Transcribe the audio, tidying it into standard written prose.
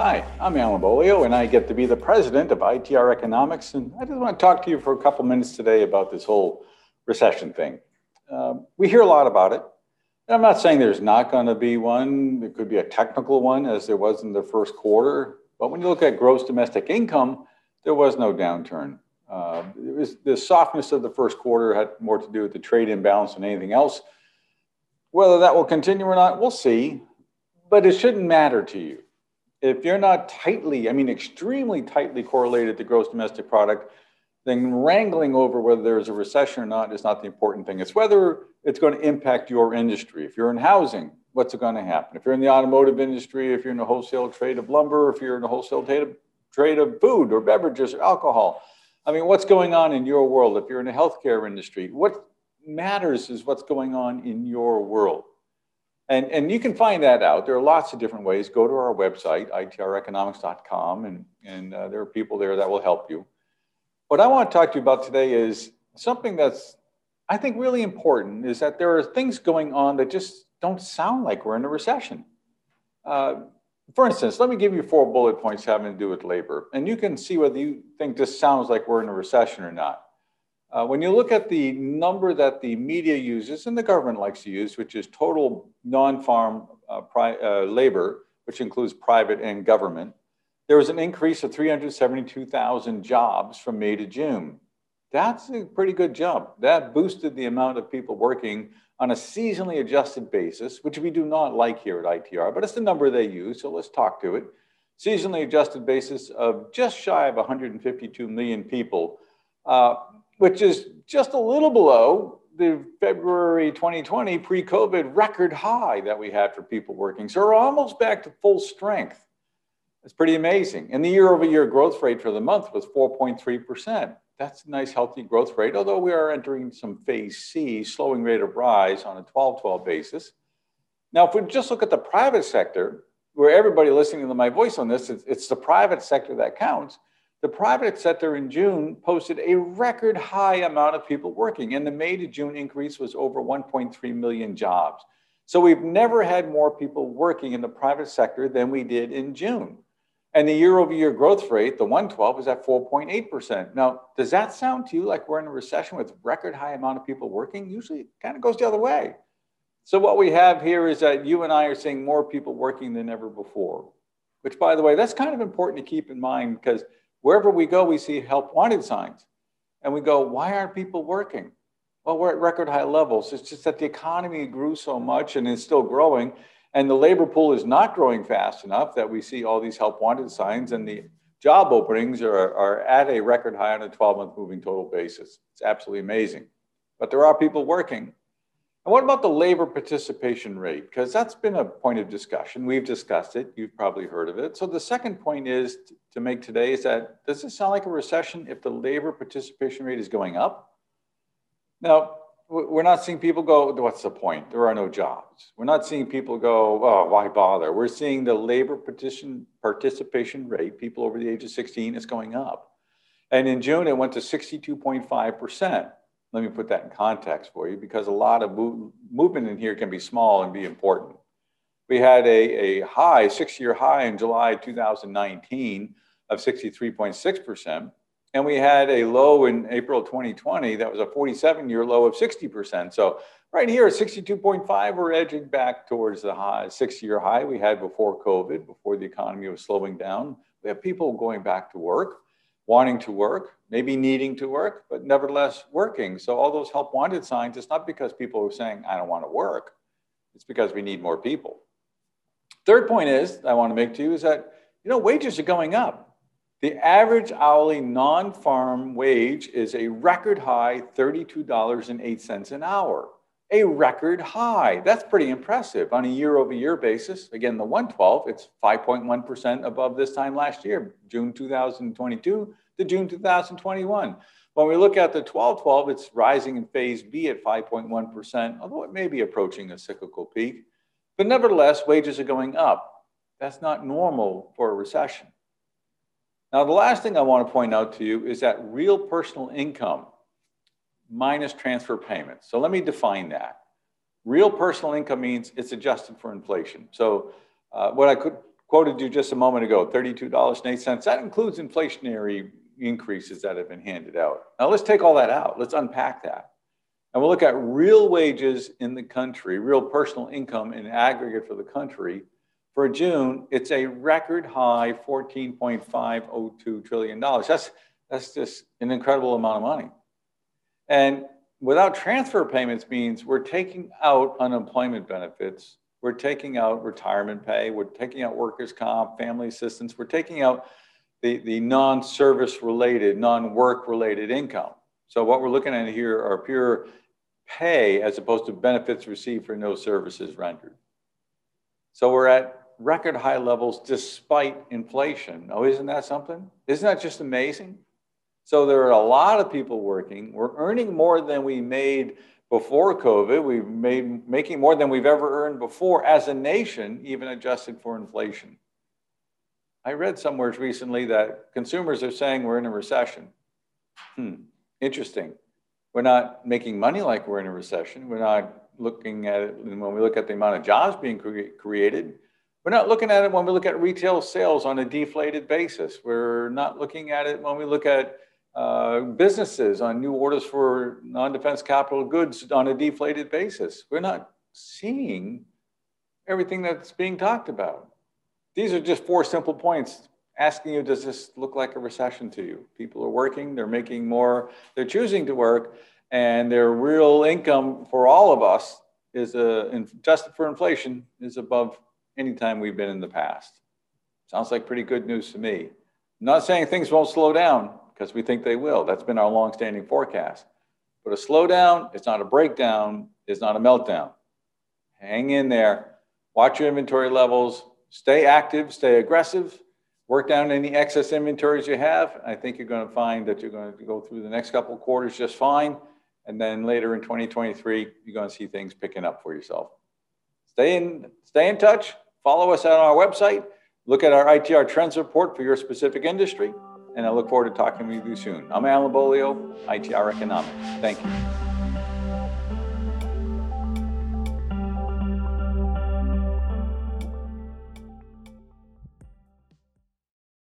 Hi, I'm Alan Bolio, and I get to be the president of ITR Economics, and I just want to talk to you for a couple minutes today about this whole recession thing. We hear a lot about it, and I'm not saying there's not going to be one. There could be a technical one, as there was in the first quarter, but when you look at gross domestic income, there was no downturn. The softness of the first quarter had more to do with the trade imbalance than anything else. Whether that will continue or not, we'll see, but it shouldn't matter to you. If you're not tightly, I mean, extremely tightly correlated to gross domestic product, then wrangling over whether there's a recession or not is not the important thing. It's whether it's going to impact your industry. If you're in housing, what's going to happen? If you're in the automotive industry, if you're in the wholesale trade of lumber, if you're in the wholesale trade of food or beverages or alcohol, I mean, what's going on in your world? If you're in the healthcare industry, what matters is what's going on in your world. And you can find that out. There are lots of different ways. Go to our website, itreconomics.com, and there are people there that will help you. What I want to talk to you about today is something that's, I think, really important, is that there are things going on that just don't sound like we're in a recession. For instance, let me give you 4 bullet points having to do with labor, and you can see whether you think this sounds like we're in a recession or not. When you look at the number that the media uses and the government likes to use, which is total non-farm labor, which includes private and government, there was an increase of 372,000 jobs from May to June. That's a pretty good jump. That boosted the amount of people working on a seasonally adjusted basis, which we do not like here at ITR, but it's the number they use, so let's talk to it. Seasonally adjusted basis of just shy of 152 million people, which is just a little below the February 2020 pre-COVID record high that we had for people working. So we're almost back to full strength. It's pretty amazing. And the year-over-year growth rate for the month was 4.3%. That's a nice, healthy growth rate, although we are entering some phase C, slowing rate of rise on a 12-12 basis. Now, if we just look at the private sector, where everybody listening to my voice on this, it's the private sector that counts. The private sector in June posted a record high amount of people working, and the May to June increase was over 1.3 million jobs. So we've never had more people working in the private sector than we did in June. And the year-over-year growth rate, the 112, is at 4.8%. Now, does that sound to you like we're in a recession with record high amount of people working? Usually it kind of goes the other way. So what we have here is that you and I are seeing more people working than ever before, which, by the way, that's kind of important to keep in mind, because wherever we go, we see help wanted signs. And we go, why aren't people working? Well, we're at record high levels. It's just that the economy grew so much and is still growing. And the labor pool is not growing fast enough that we see all these help wanted signs. And the job openings are at a record high on a 12-month moving total basis. It's absolutely amazing. But there are people working. And what about the labor participation rate? Because that's been a point of discussion. We've discussed it. You've probably heard of it. So the second point is to make today is that, does this sound like a recession if the labor participation rate is going up? Now, we're not seeing people go, what's the point? There are no jobs. We're not seeing people go, oh, why bother? We're seeing the labor participation rate, people over the age of 16, is going up. And in June, it went to 62.5%. Let me put that in context for you, because a lot of movement in here can be small and be important. We had a high, 6-year high in July 2019 of 63.6%. And we had a low in April 2020 that was a 47-year low of 60%. So right here at 62.5, we're edging back towards the high, 6-year high we had before COVID, before the economy was slowing down. We have people going back to work, wanting to work, maybe needing to work, but nevertheless working. So all those help wanted signs, it's not because people are saying, I don't want to work. It's because we need more people. Third point is, I want to make to you, is that, you know, wages are going up. The average hourly non-farm wage is a record high $32.08 an hour, a record high. That's pretty impressive on a year-over-year basis. Again, the 112, it's 5.1% above this time last year, June 2022 to June 2021. When we look at the 12-12, it's rising in phase B at 5.1%, although it may be approaching a cyclical peak. But nevertheless, wages are going up. That's not normal for a recession. Now, the last thing I want to point out to you is that real personal income minus transfer payments. So let me define that. Real personal income means it's adjusted for inflation. So what I could quoted you just a moment ago, $32.08. That includes inflationary increases that have been handed out. Now let's take all that out. Let's unpack that. And we'll look at real wages in the country, real personal income in aggregate for the country. For June, it's a record high $14.502 trillion. That's just an incredible amount of money. And without transfer payments means we're taking out unemployment benefits, we're taking out retirement pay, we're taking out workers' comp, family assistance, we're taking out the non-service related, non-work related income. So what we're looking at here are pure pay as opposed to benefits received for no services rendered. So we're at record high levels despite inflation. Oh, isn't that something? Isn't that just amazing? So there are a lot of people working. We're earning more than we made before COVID. We've making more than we've ever earned before as a nation, even adjusted for inflation. I read somewhere recently that consumers are saying we're in a recession. Interesting. We're not making money like we're in a recession. We're not looking at it when we look at the amount of jobs being created. We're not looking at it when we look at retail sales on a deflated basis. We're not looking at it when we look at businesses on new orders for non-defense capital goods on a deflated basis. We're not seeing everything that's being talked about. These are just four simple points asking you, does this look like a recession to you? People are working, they're making more, they're choosing to work, and their real income for all of us is, adjusted for inflation, is above any time we've been in the past. Sounds like pretty good news to me. I'm not saying things won't slow down, because we think they will. That's been our longstanding forecast. But a slowdown, it's not a breakdown, it's not a meltdown. Hang in there, watch your inventory levels, stay active, stay aggressive, work down any excess inventories you have. I think you're going to find that you're going to go through the next couple of quarters just fine. And then later in 2023, you're going to see things picking up for yourself. Stay in touch, follow us out on our website, look at our ITR Trends Report for your specific industry. And I look forward to talking with you soon. I'm Alan Bolio, ITR Economics. Thank you.